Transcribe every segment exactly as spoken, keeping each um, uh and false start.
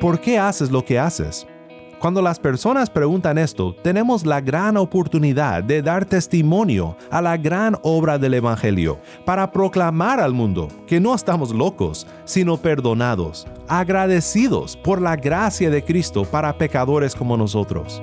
¿Por qué haces lo que haces? Cuando las personas preguntan esto, tenemos la gran oportunidad de dar testimonio a la gran obra del Evangelio, para proclamar al mundo que no estamos locos, sino perdonados, agradecidos por la gracia de Cristo para pecadores como nosotros.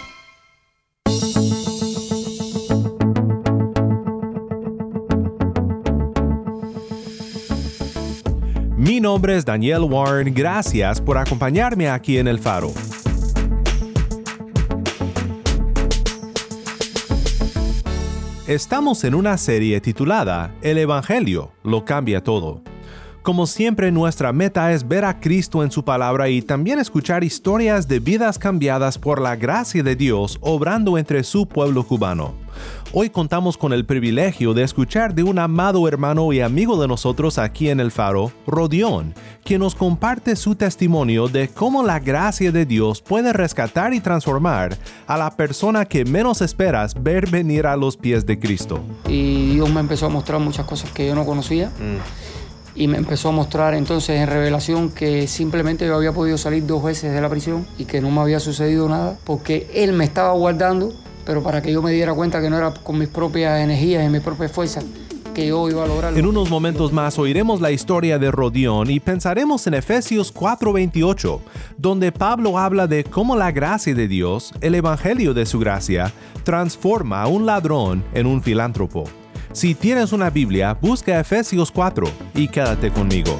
Mi nombre es Daniel Warren. Gracias por acompañarme aquí en El Faro. Estamos en una serie titulada El Evangelio lo cambia todo. Como siempre, nuestra meta es ver a Cristo en su palabra y también escuchar historias de vidas cambiadas por la gracia de Dios obrando entre su pueblo cubano. Hoy contamos con el privilegio de escuchar de un amado hermano y amigo de nosotros aquí en El Faro, Rodión, quien nos comparte su testimonio de cómo la gracia de Dios puede rescatar y transformar a la persona que menos esperas ver venir a los pies de Cristo. Y Dios me empezó a mostrar muchas cosas que yo no conocía. Mm. Y me empezó a mostrar entonces en revelación que simplemente yo había podido salir dos veces de la prisión y que no me había sucedido nada porque él me estaba guardando, pero para que yo me diera cuenta que no era con mis propias energías y mis propias fuerzas que yo iba a lograrlo. En unos momentos más oiremos la historia de Rodión y pensaremos en Efesios cuatro veintiocho, donde Pablo habla de cómo la gracia de Dios, el evangelio de su gracia, transforma a un ladrón en un filántropo. Si tienes una Biblia, busca Efesios cuatro y quédate conmigo.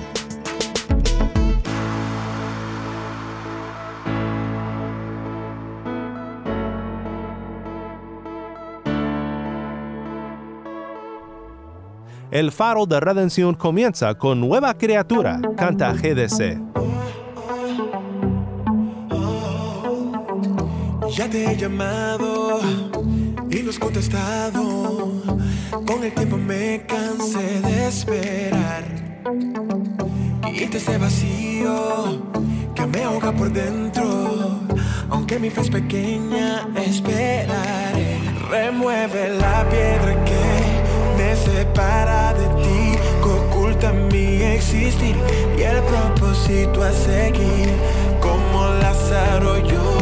El Faro de Redención comienza con Nueva Criatura, canta G D C. Ya te he llamado y no has contestado. Con el tiempo me cansé de esperar. Quita ese vacío que me ahoga por dentro. Aunque mi fe es pequeña, esperaré. Remueve la piedra que me separa de ti, que oculta mi existir y el propósito a seguir. Como Lázaro yo,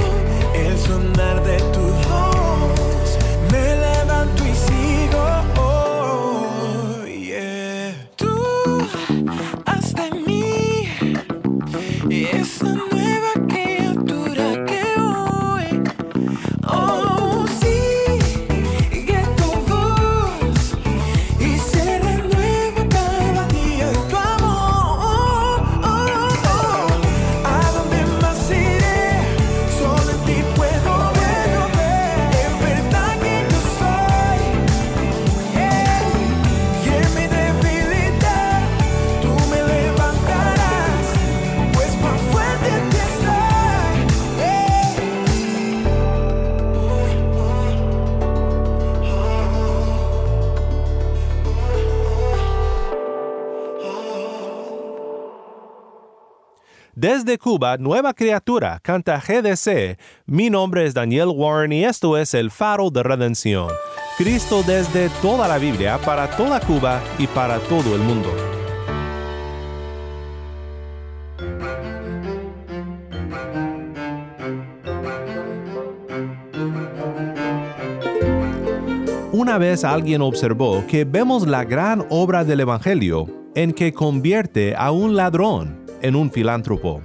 el sonar de tu voz, me levanto y sigo. Desde Cuba, Nueva Criatura, canta G D C. Mi nombre es Daniel Warren y esto es El Faro de Redención. Cristo desde toda la Biblia, para toda Cuba y para todo el mundo. Una vez alguien observó que vemos la gran obra del Evangelio en que convierte a un ladrón en un filántropo.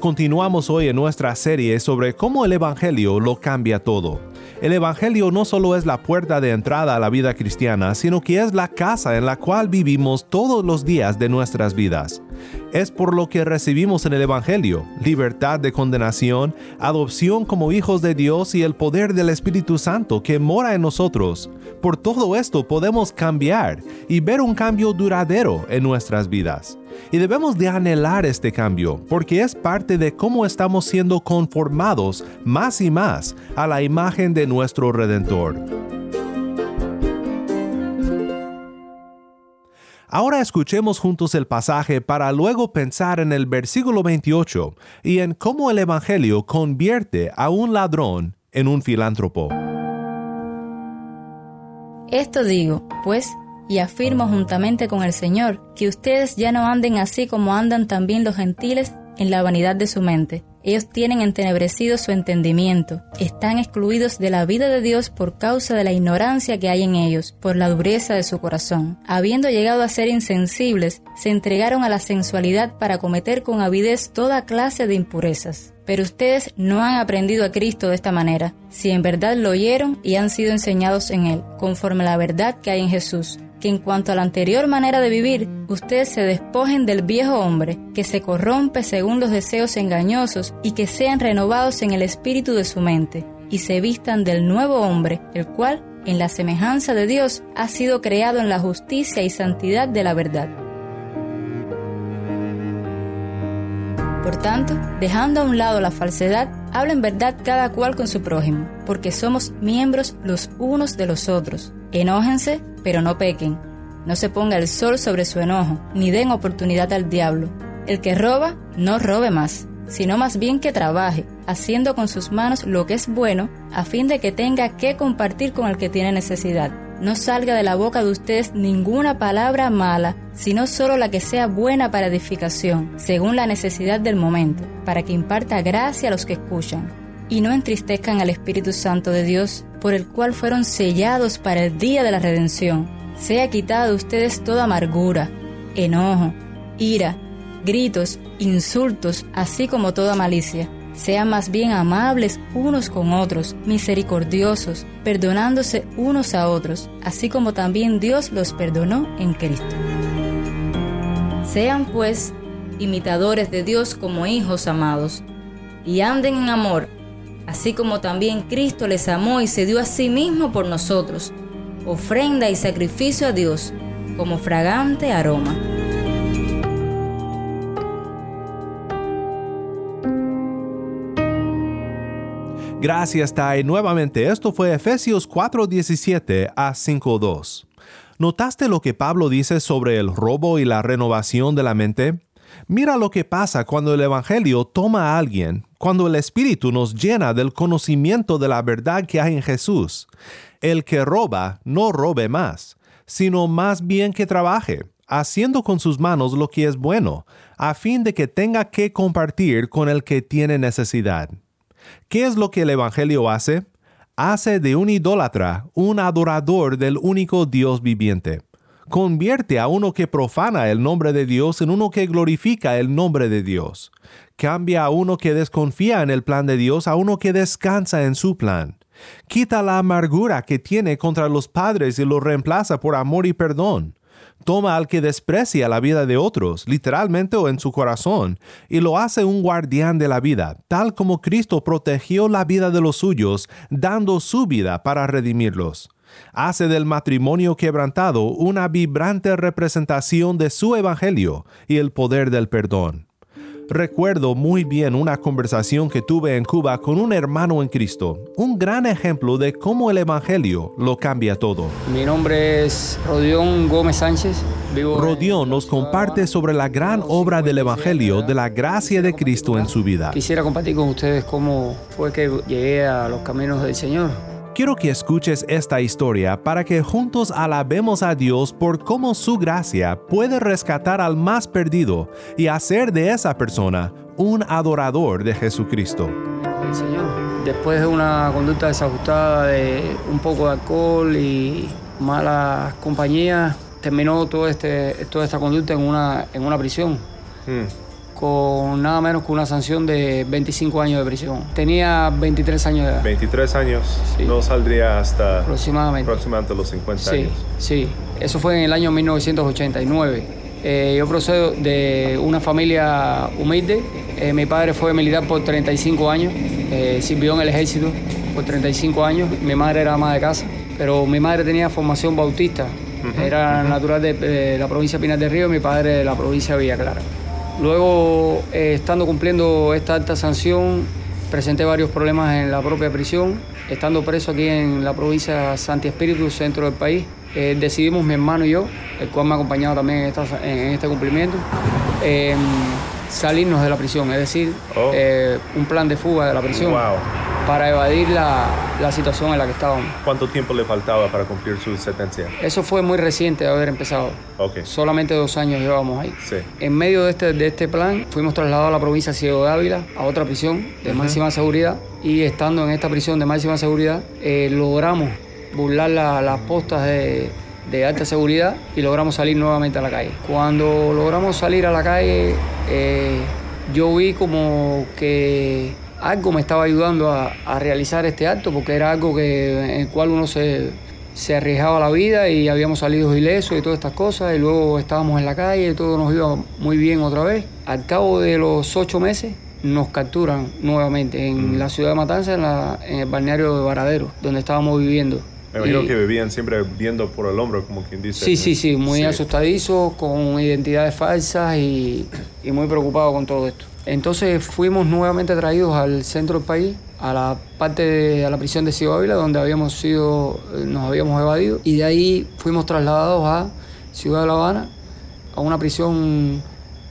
Continuamos hoy en nuestra serie sobre cómo el Evangelio lo cambia todo. El Evangelio no solo es la puerta de entrada a la vida cristiana, sino que es la casa en la cual vivimos todos los días de nuestras vidas. Es por lo que recibimos en el Evangelio libertad de condenación, adopción como hijos de Dios y el poder del Espíritu Santo que mora en nosotros. Por todo esto podemos cambiar y ver un cambio duradero en nuestras vidas. Y debemos de anhelar este cambio, porque es parte de cómo estamos siendo conformados más y más a la imagen de nuestro Redentor. Ahora escuchemos juntos el pasaje para luego pensar en el versículo veintiocho y en cómo el Evangelio convierte a un ladrón en un filántropo. Esto digo, pues, y afirmo juntamente con el Señor, que ustedes ya no anden así como andan también los gentiles en la vanidad de su mente. Ellos tienen entenebrecido su entendimiento, están excluidos de la vida de Dios por causa de la ignorancia que hay en ellos, por la dureza de su corazón. Habiendo llegado a ser insensibles, se entregaron a la sensualidad para cometer con avidez toda clase de impurezas. Pero ustedes no han aprendido a Cristo de esta manera, si en verdad lo oyeron y han sido enseñados en Él, conforme a la verdad que hay en Jesús. Que en cuanto a la anterior manera de vivir, ustedes se despojen del viejo hombre, que se corrompe según los deseos engañosos, y que sean renovados en el espíritu de su mente, y se vistan del nuevo hombre, el cual, en la semejanza de Dios, ha sido creado en la justicia y santidad de la verdad. Por tanto, dejando a un lado la falsedad, hablen verdad cada cual con su prójimo, porque somos miembros los unos de los otros. Enójense, pero no pequen. No se ponga el sol sobre su enojo, ni den oportunidad al diablo. El que roba, no robe más, sino más bien que trabaje, haciendo con sus manos lo que es bueno, a fin de que tenga que compartir con el que tiene necesidad. No salga de la boca de ustedes ninguna palabra mala, sino solo la que sea buena para edificación, según la necesidad del momento, para que imparta gracia a los que escuchan. Y no entristezcan al Espíritu Santo de Dios, por el cual fueron sellados para el día de la redención. Sea quitada de ustedes toda amargura, enojo, ira, gritos, insultos, así como toda malicia. Sean más bien amables unos con otros, misericordiosos, perdonándose unos a otros, así como también Dios los perdonó en Cristo. Sean, pues, imitadores de Dios como hijos amados, y anden en amor, así como también Cristo les amó y se dio a sí mismo por nosotros, ofrenda y sacrificio a Dios, como fragante aroma. Gracias, Tai. Nuevamente, esto fue Efesios cuatro diecisiete a cinco dos. ¿Notaste lo que Pablo dice sobre el robo y la renovación de la mente? Mira lo que pasa cuando el Evangelio toma a alguien, cuando el Espíritu nos llena del conocimiento de la verdad que hay en Jesús. El que roba, no robe más, sino más bien que trabaje, haciendo con sus manos lo que es bueno, a fin de que tenga que compartir con el que tiene necesidad. ¿Qué es lo que el Evangelio hace? Hace de un idólatra un adorador del único Dios viviente. Convierte a uno que profana el nombre de Dios en uno que glorifica el nombre de Dios. Cambia a uno que desconfía en el plan de Dios a uno que descansa en su plan. Quita la amargura que tiene contra los padres y lo reemplaza por amor y perdón. Toma al que desprecia la vida de otros, literalmente o en su corazón, y lo hace un guardián de la vida, tal como Cristo protegió la vida de los suyos, dando su vida para redimirlos. Hace del matrimonio quebrantado una vibrante representación de su evangelio y el poder del perdón. Recuerdo muy bien una conversación que tuve en Cuba con un hermano en Cristo, un gran ejemplo de cómo el evangelio lo cambia todo. Mi nombre es Rodión Gómez Sánchez. Vivo Rodión nos comparte sobre la gran obra del evangelio, de la gracia de Cristo en su vida. Quisiera compartir con ustedes cómo fue que llegué a los caminos del Señor. Quiero que escuches esta historia para que juntos alabemos a Dios por cómo su gracia puede rescatar al más perdido y hacer de esa persona un adorador de Jesucristo. El Señor, después de una conducta desajustada de un poco de alcohol y malas compañías, terminó todo este, toda esta conducta en una, en una prisión. Mm. Con nada menos que una sanción de veinticinco años de prisión. Tenía veintitrés años de edad. veintitrés años, sí. No saldría hasta aproximadamente, aproximadamente los cincuenta sí, años. Sí, sí. Eso fue en el año mil novecientos ochenta y nueve. Eh, yo procedo de una familia humilde. Eh, mi padre fue militar por treinta y cinco años, eh, sirvió en el ejército por treinta y cinco años. Mi madre era ama de casa, pero mi madre tenía formación bautista. Uh-huh, era uh-huh. natural de, de la provincia de Pinar del Río y mi padre de la provincia de Villa Clara. Luego, eh, estando cumpliendo esta alta sanción, presenté varios problemas en la propia prisión. Estando preso aquí en la provincia de Santi Espíritu, centro del país, eh, decidimos mi hermano y yo, el cual me ha acompañado también en, esta, en este cumplimiento, eh, salirnos de la prisión, es decir, oh. eh, un plan de fuga de la prisión. Wow. Para evadir la, la situación en la que estábamos. ¿Cuánto tiempo le faltaba para cumplir su sentencia? Eso fue muy reciente de haber empezado. Okay. Solamente dos años llevábamos ahí. Sí. En medio de este, de este plan, fuimos trasladados a la provincia de Ciego de Ávila, a otra prisión de uh-huh. máxima seguridad, y estando en esta prisión de máxima seguridad, eh, logramos burlar la, las postas de, de alta seguridad y logramos salir nuevamente a la calle. Cuando logramos salir a la calle, eh, yo vi como que algo me estaba ayudando a, a realizar este acto, porque era algo que, en el cual uno se, se arriesgaba la vida, y habíamos salido ilesos y todas estas cosas, y luego estábamos en la calle y todo nos iba muy bien otra vez. Al cabo de los ocho meses nos capturan nuevamente en mm. la ciudad de Matanzas, en, la, en el balneario de Varadero, donde estábamos viviendo. Me imagino y, que vivían siempre viendo por el hombro, como quien dice. Sí, sí, sí, muy sí. asustadizos, con identidades falsas y, y muy preocupados con todo esto. Entonces fuimos nuevamente traídos al centro del país, a la parte de a la prisión de Cibavila, donde habíamos sido, nos habíamos evadido, y de ahí fuimos trasladados a Ciudad de La Habana, a una prisión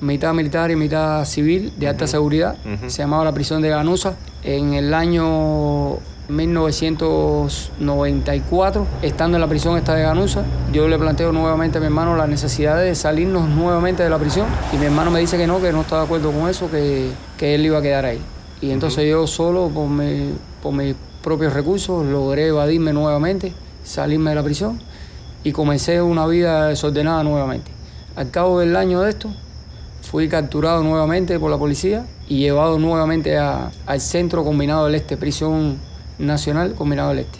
mitad militar y mitad civil de alta uh-huh. seguridad, uh-huh. se llamaba la prisión de Ganusa. En el año mil novecientos noventa y cuatro, estando en la prisión esta de Ganusa, yo le planteo nuevamente a mi hermano la necesidad de salirnos nuevamente de la prisión, y mi hermano me dice que no, que no estaba de acuerdo con eso, que, que él iba a quedar ahí. Y entonces uh-huh. yo solo, por, mi, por mis propios recursos, logré evadirme nuevamente, salirme de la prisión, y comencé una vida desordenada nuevamente. Al cabo del año de esto, fui capturado nuevamente por la policía y llevado nuevamente a, al Centro Combinado del Este, prisión Nacional Combinado del Este.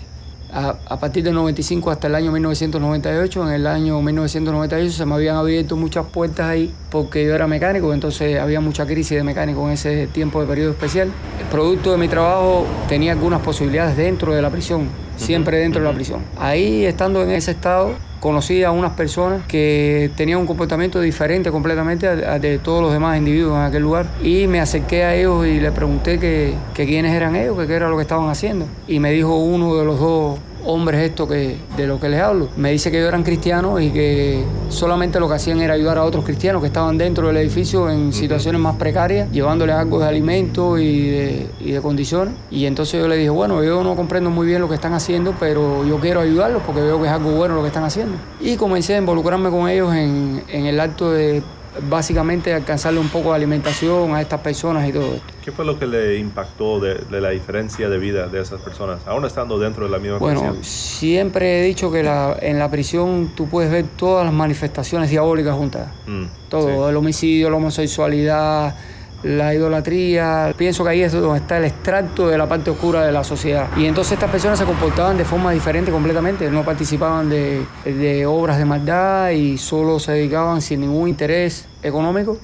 A, a partir del noventa y cinco hasta el año mil novecientos noventa y ocho, en el año mil novecientos noventa y ocho se me habían abierto muchas puertas ahí porque yo era mecánico, entonces había mucha crisis de mecánico en ese tiempo de periodo especial. El producto de mi trabajo tenía algunas posibilidades dentro de la prisión, siempre dentro de la prisión. Ahí, estando en ese estado, conocí a unas personas que tenían un comportamiento diferente completamente al de todos los demás individuos en aquel lugar, y me acerqué a ellos y les pregunté que, que quiénes eran ellos, que qué era lo que estaban haciendo. Y me dijo uno de los dos hombres esto que, de lo que les hablo, me dice que ellos eran cristianos y que solamente lo que hacían era ayudar a otros cristianos que estaban dentro del edificio en situaciones más precarias, llevándoles algo de alimento y de, y de condiciones. Y entonces yo le dije, bueno, yo no comprendo muy bien lo que están haciendo, pero yo quiero ayudarlos porque veo que es algo bueno lo que están haciendo. Y comencé a involucrarme con ellos en, en el acto de básicamente alcanzarle un poco de alimentación a estas personas y todo esto. ¿Qué fue lo que le impactó de, de la diferencia de vida de esas personas, aún estando dentro de la misma prisión? Bueno, siempre he dicho que la, en la prisión tú puedes ver todas las manifestaciones diabólicas juntas. Mm, todo, sí. El homicidio, la homosexualidad, la idolatría. Pienso que ahí es donde está el extracto de la parte oscura de la sociedad. Y entonces estas personas se comportaban de forma diferente completamente, no participaban de, de obras de maldad y solo se dedicaban sin ningún interés económico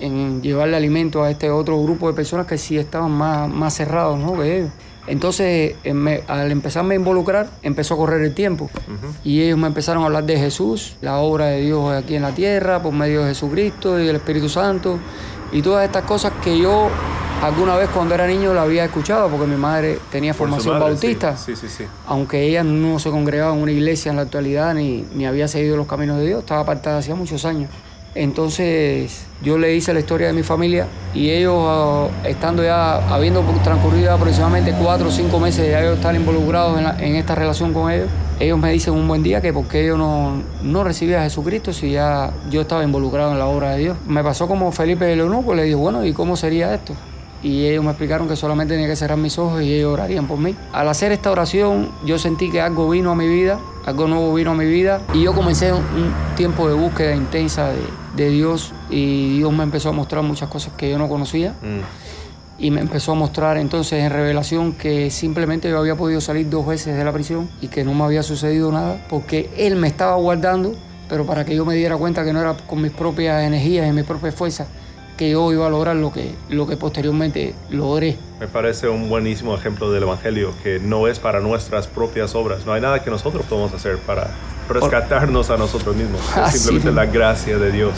en llevarle alimento a este otro grupo de personas que sí estaban más, más cerrados, ¿no?, que ellos. Entonces, me, al empezarme a involucrar, empezó a correr el tiempo. Uh-huh. Y ellos me empezaron a hablar de Jesús, la obra de Dios aquí en la tierra, por medio de Jesucristo y del Espíritu Santo, y todas estas cosas que yo alguna vez cuando era niño la había escuchado, porque mi madre tenía por formación madre, bautista, sí, sí, sí. aunque ella no se congregaba en una iglesia en la actualidad, ni, ni había seguido los caminos de Dios, estaba apartada hacía muchos años. Entonces yo le hice la historia de mi familia y ellos, estando ya, habiendo transcurrido aproximadamente cuatro o cinco meses ya ellos están involucrados en, la, en esta relación con ellos, ellos me dicen un buen día que por qué yo no, no recibía a Jesucristo si ya yo estaba involucrado en la obra de Dios. Me pasó como Felipe el eunuco, le dije, bueno, ¿y cómo sería esto? Y ellos me explicaron que solamente tenía que cerrar mis ojos y ellos orarían por mí. Al hacer esta oración yo sentí que algo vino a mi vida, algo nuevo vino a mi vida, y yo comencé un, un tiempo de búsqueda intensa de de Dios, y Dios me empezó a mostrar muchas cosas que yo no conocía mm. y me empezó a mostrar entonces en revelación que simplemente yo había podido salir dos veces de la prisión y que no me había sucedido nada porque Él me estaba guardando pero para que yo me diera cuenta que no era con mis propias energías y mis propias fuerzas que yo iba a lograr lo que, lo que posteriormente logré. Me parece un buenísimo ejemplo del Evangelio, que no es para nuestras propias obras. No hay nada que nosotros podamos hacer para rescatarnos a nosotros mismos. Es simplemente la gracia de Dios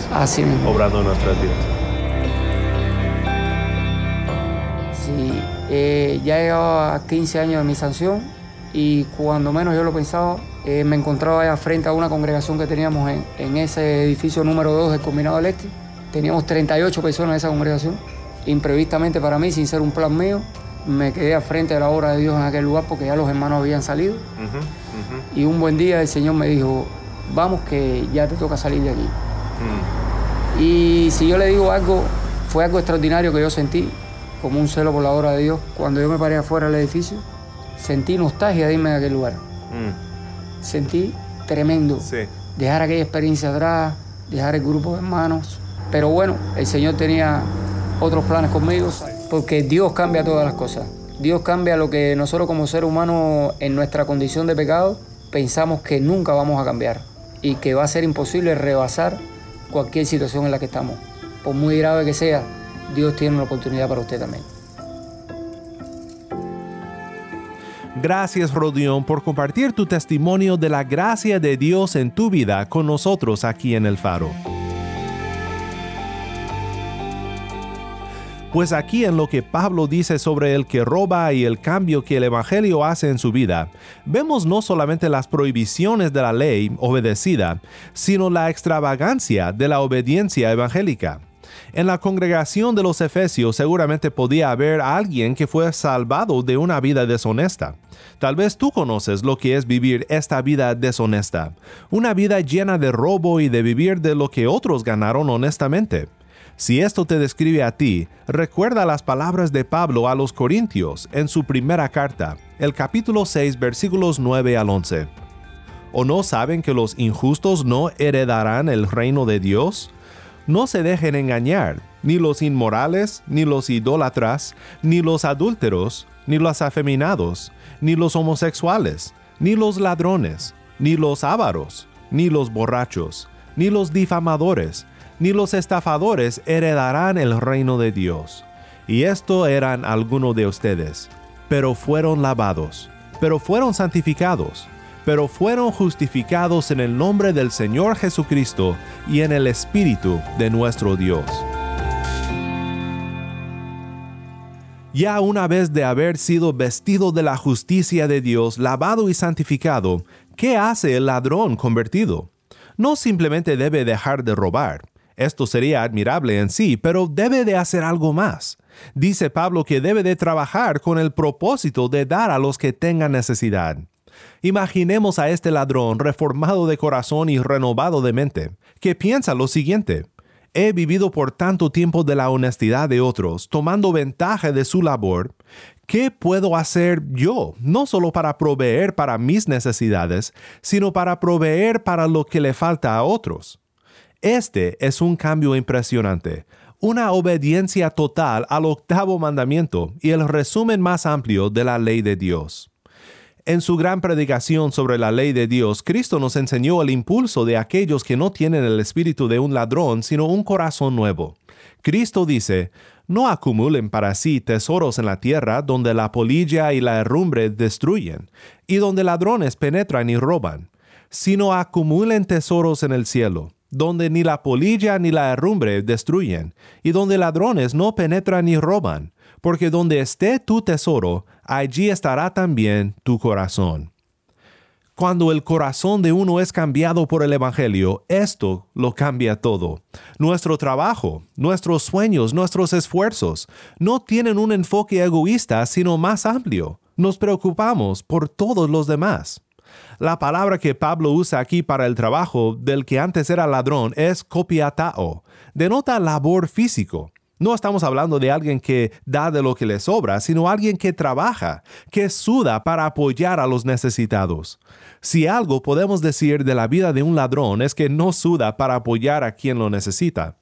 obrando en nuestras vidas. Sí, eh, ya llevaba quince años de mi sanción y cuando menos yo lo pensaba, eh, me encontraba allá frente a una congregación que teníamos en, en ese edificio número dos del Combinado del Este. Teníamos treinta y ocho personas en esa congregación. Imprevistamente para mí, sin ser un plan mío, me quedé al frente de la obra de Dios en aquel lugar porque ya los hermanos habían salido. Uh-huh, uh-huh. Y un buen día el Señor me dijo, vamos que ya te toca salir de aquí. Uh-huh. Y si yo le digo algo, fue algo extraordinario que yo sentí, como un celo por la obra de Dios. Cuando yo me paré afuera del edificio, sentí nostalgia de irme de aquel lugar. Uh-huh. Sentí tremendo. Sí. Dejar aquella experiencia atrás, dejar el grupo de hermanos. Pero bueno, el Señor tenía otros planes conmigo, porque Dios cambia todas las cosas. Dios cambia lo que nosotros como seres humanos, en nuestra condición de pecado, pensamos que nunca vamos a cambiar y que va a ser imposible rebasar cualquier situación en la que estamos. Por muy grave que sea, Dios tiene una oportunidad para usted también. Gracias, Rodión, por compartir tu testimonio de la gracia de Dios en tu vida con nosotros aquí en El Faro. Pues aquí en lo que Pablo dice sobre el que roba y el cambio que el Evangelio hace en su vida, vemos no solamente las prohibiciones de la ley obedecida, sino la extravagancia de la obediencia evangélica. En la congregación de los Efesios seguramente podía haber a alguien que fue salvado de una vida deshonesta. Tal vez tú conoces lo que es vivir esta vida deshonesta, una vida llena de robo y de vivir de lo que otros ganaron honestamente. Si esto te describe a ti, recuerda las palabras de Pablo a los Corintios en su primera carta, el capítulo seis, versículos nueve al once. ¿O no saben que los injustos no heredarán el reino de Dios? No se dejen engañar, ni los inmorales, ni los idólatras, ni los adúlteros, ni los afeminados, ni los homosexuales, ni los ladrones, ni los ávaros, ni los borrachos, ni los difamadores, ni los estafadores heredarán el reino de Dios. Y esto eran algunos de ustedes, pero fueron lavados, pero fueron santificados, pero fueron justificados en el nombre del Señor Jesucristo y en el Espíritu de nuestro Dios. Ya una vez de haber sido vestido de la justicia de Dios, lavado y santificado, ¿qué hace el ladrón convertido? No simplemente debe dejar de robar. Esto sería admirable en sí, pero debe de hacer algo más. Dice Pablo que debe de trabajar con el propósito de dar a los que tengan necesidad. Imaginemos a este ladrón reformado de corazón y renovado de mente, que piensa lo siguiente: he vivido por tanto tiempo de la honestidad de otros, tomando ventaja de su labor. ¿Qué puedo hacer yo? No solo para proveer para mis necesidades, sino para proveer para lo que le falta a otros. Este es un cambio impresionante, una obediencia total al octavo mandamiento y el resumen más amplio de la ley de Dios. En su gran predicación sobre la ley de Dios, Cristo nos enseñó el impulso de aquellos que no tienen el espíritu de un ladrón, sino un corazón nuevo. Cristo dice, no acumulen para sí tesoros en la tierra donde la polilla y la herrumbre destruyen, y donde ladrones penetran y roban, sino acumulen tesoros en el cielo, donde ni la polilla ni la herrumbre destruyen, y donde ladrones no penetran ni roban, porque donde esté tu tesoro, allí estará también tu corazón. Cuando el corazón de uno es cambiado por el Evangelio, esto lo cambia todo. Nuestro trabajo, nuestros sueños, nuestros esfuerzos, no tienen un enfoque egoísta, sino más amplio. Nos preocupamos por todos los demás. La palabra que Pablo usa aquí para el trabajo del que antes era ladrón es kopiatao. Denota labor físico. No estamos hablando de alguien que da de lo que le sobra, sino alguien que trabaja, que suda para apoyar a los necesitados. Si algo podemos decir de la vida de un ladrón es que no suda para apoyar a quien lo necesita.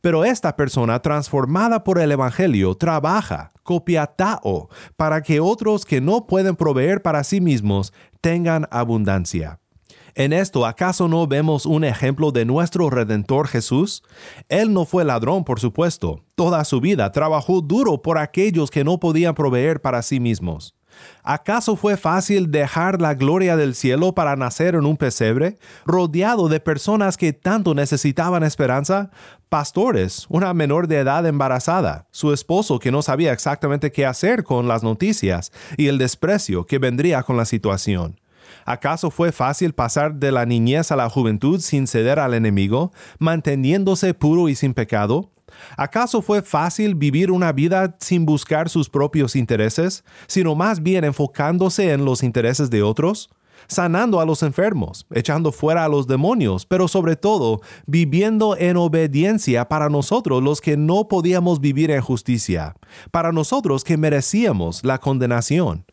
Pero esta persona transformada por el Evangelio trabaja, kopiatao, para que otros que no pueden proveer para sí mismos tengan abundancia. ¿En esto acaso no vemos un ejemplo de nuestro Redentor Jesús? Él no fue ladrón, por supuesto. Toda su vida trabajó duro por aquellos que no podían proveer para sí mismos. ¿Acaso fue fácil dejar la gloria del cielo para nacer en un pesebre, rodeado de personas que tanto necesitaban esperanza? Pastores, una menor de edad embarazada, su esposo que no sabía exactamente qué hacer con las noticias y el desprecio que vendría con la situación. ¿Acaso fue fácil pasar de la niñez a la juventud sin ceder al enemigo, manteniéndose puro y sin pecado? ¿Acaso fue fácil vivir una vida sin buscar sus propios intereses, sino más bien enfocándose en los intereses de otros? Sanando a los enfermos, echando fuera a los demonios, pero sobre todo, viviendo en obediencia para nosotros los que no podíamos vivir en justicia, para nosotros que merecíamos la condenación.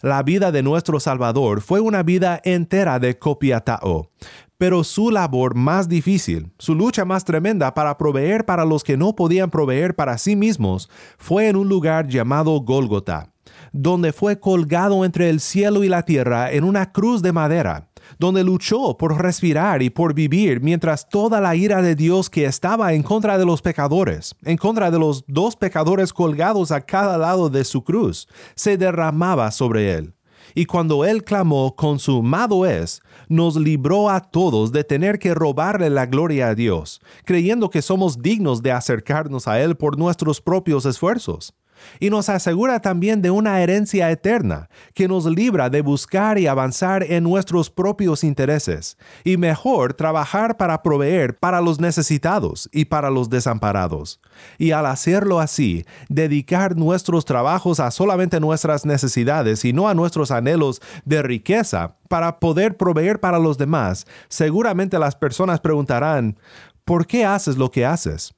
La vida de nuestro Salvador fue una vida entera de copiatao. Pero su labor más difícil, su lucha más tremenda para proveer para los que no podían proveer para sí mismos, fue en un lugar llamado Gólgota, donde fue colgado entre el cielo y la tierra en una cruz de madera, donde luchó por respirar y por vivir mientras toda la ira de Dios que estaba en contra de los pecadores, en contra de los dos pecadores colgados a cada lado de su cruz, se derramaba sobre él. Y cuando él clamó, consumado es, nos libró a todos de tener que robarle la gloria a Dios, creyendo que somos dignos de acercarnos a él por nuestros propios esfuerzos. Y nos asegura también de una herencia eterna, que nos libra de buscar y avanzar en nuestros propios intereses, y mejor trabajar para proveer para los necesitados y para los desamparados. Y al hacerlo así, dedicar nuestros trabajos a solamente nuestras necesidades y no a nuestros anhelos de riqueza para poder proveer para los demás, seguramente las personas preguntarán, ¿por qué haces lo que haces?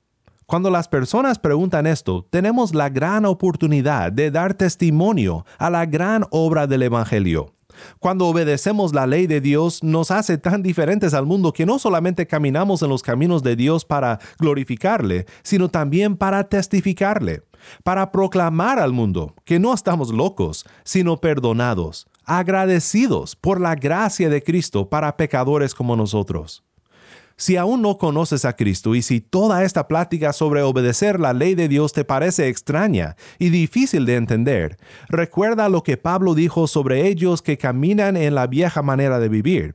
Cuando las personas preguntan esto, tenemos la gran oportunidad de dar testimonio a la gran obra del Evangelio. Cuando obedecemos la ley de Dios, nos hace tan diferentes al mundo que no solamente caminamos en los caminos de Dios para glorificarle, sino también para testificarle, para proclamar al mundo que no estamos locos, sino perdonados, agradecidos por la gracia de Cristo para pecadores como nosotros. Si aún no conoces a Cristo y si toda esta plática sobre obedecer la ley de Dios te parece extraña y difícil de entender, recuerda lo que Pablo dijo sobre ellos que caminan en la vieja manera de vivir.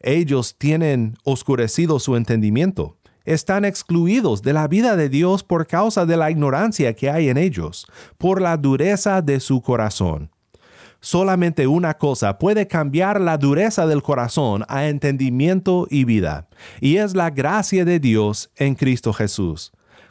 Ellos tienen oscurecido su entendimiento. Están excluidos de la vida de Dios por causa de la ignorancia que hay en ellos, por la dureza de su corazón. Solamente una cosa puede cambiar la dureza del corazón a entendimiento y vida, y es la gracia de Dios en Cristo Jesús.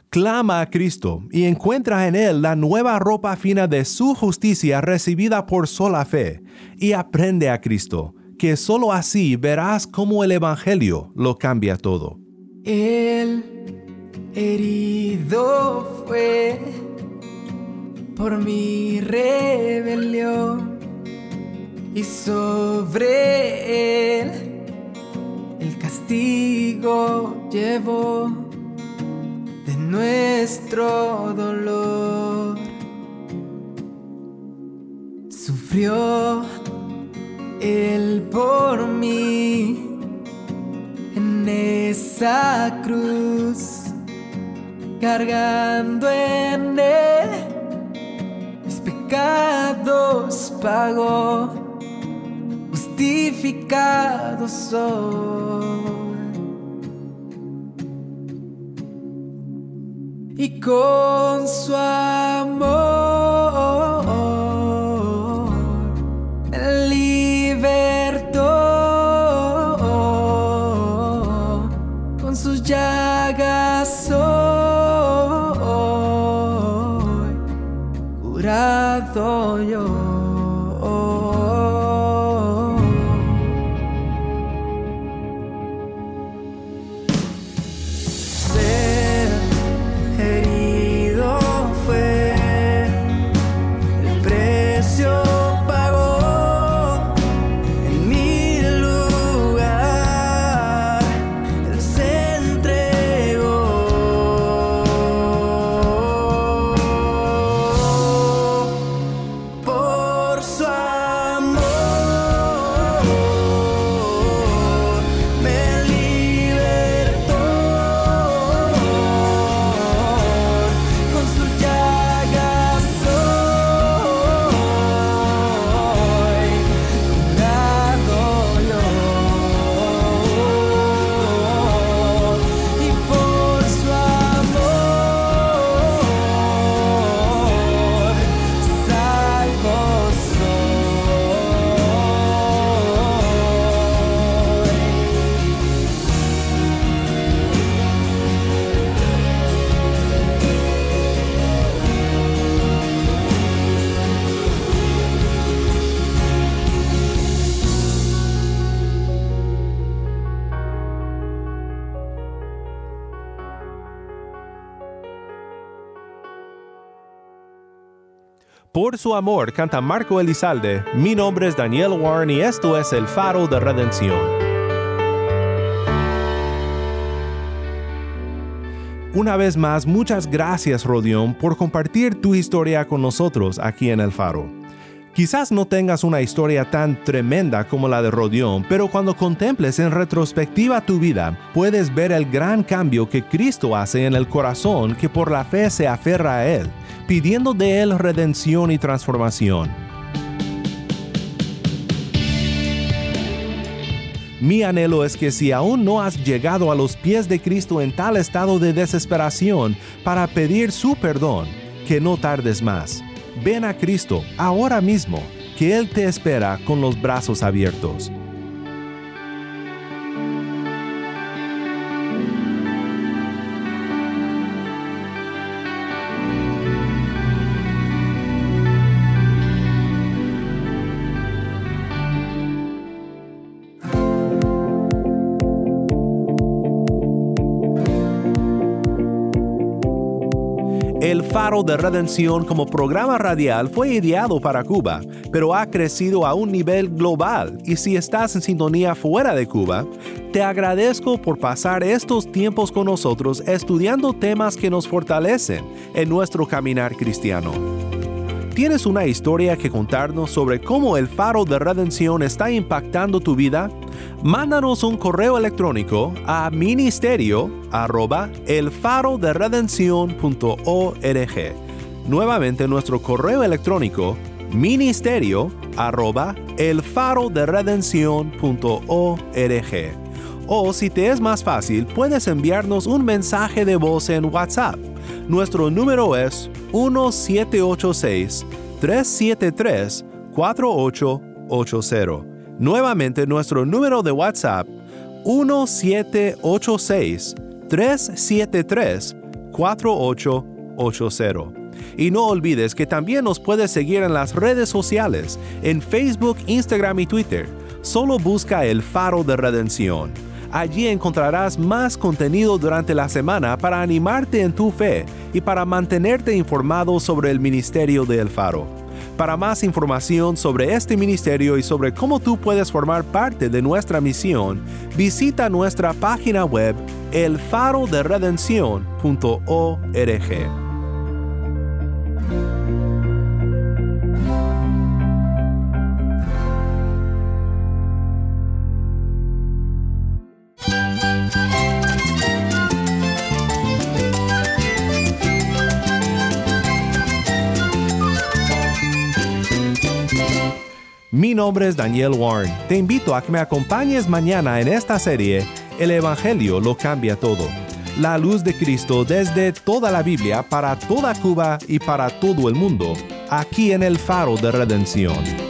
Clama a Cristo y encuentra en Él la nueva ropa fina de su justicia recibida por sola fe, y aprende a Cristo, que solo así verás cómo el Evangelio lo cambia todo. Él herido fue por mi rebelión. Y sobre él el castigo llevó de nuestro dolor. Sufrió él por mí en esa cruz, cargando en él mis pecados pagó. Justificado soy, y con su amor me libertó, con sus llagas soy curado yo. Oh Por su amor, canta Marco Elizalde. Mi nombre es Daniel Warren y esto es El Faro de Redención. Una vez más, muchas gracias, Rodión, por compartir tu historia con nosotros aquí en El Faro. Quizás no tengas una historia tan tremenda como la de Rodión, pero cuando contemples en retrospectiva tu vida, puedes ver el gran cambio que Cristo hace en el corazón que por la fe se aferra a Él, pidiendo de Él redención y transformación. Mi anhelo es que si aún no has llegado a los pies de Cristo en tal estado de desesperación para pedir su perdón, que no tardes más. Ven a Cristo ahora mismo, que Él te espera con los brazos abiertos. El Faro de Redención como programa radial fue ideado para Cuba, pero ha crecido a un nivel global, y si estás en sintonía fuera de Cuba, te agradezco por pasar estos tiempos con nosotros estudiando temas que nos fortalecen en nuestro caminar cristiano. ¿Tienes una historia que contarnos sobre cómo el Faro de Redención está impactando tu vida? Mándanos un correo electrónico a ministerio arroba el faro de redención punto org. Nuevamente nuestro correo electrónico ministerio arroba el faro de redención punto org. O si te es más fácil, puedes enviarnos un mensaje de voz en WhatsApp. Nuestro número es uno siete ocho seis, tres siete tres, cuatro ocho ocho cero. Nuevamente, nuestro número de WhatsApp, uno siete ocho seis, tres siete tres, cuatro ocho ocho cero. Y no olvides que también nos puedes seguir en las redes sociales, en Facebook, Instagram y Twitter. Solo busca El Faro de Redención. Allí encontrarás más contenido durante la semana para animarte en tu fe y para mantenerte informado sobre el ministerio de El Faro. Para más información sobre este ministerio y sobre cómo tú puedes formar parte de nuestra misión, visita nuestra página web el faro de redención punto org. Mi nombre es Daniel Warren. Te invito a que me acompañes mañana en esta serie El Evangelio lo cambia todo. La luz de Cristo desde toda la Biblia para toda Cuba y para todo el mundo, aquí en El Faro de Redención.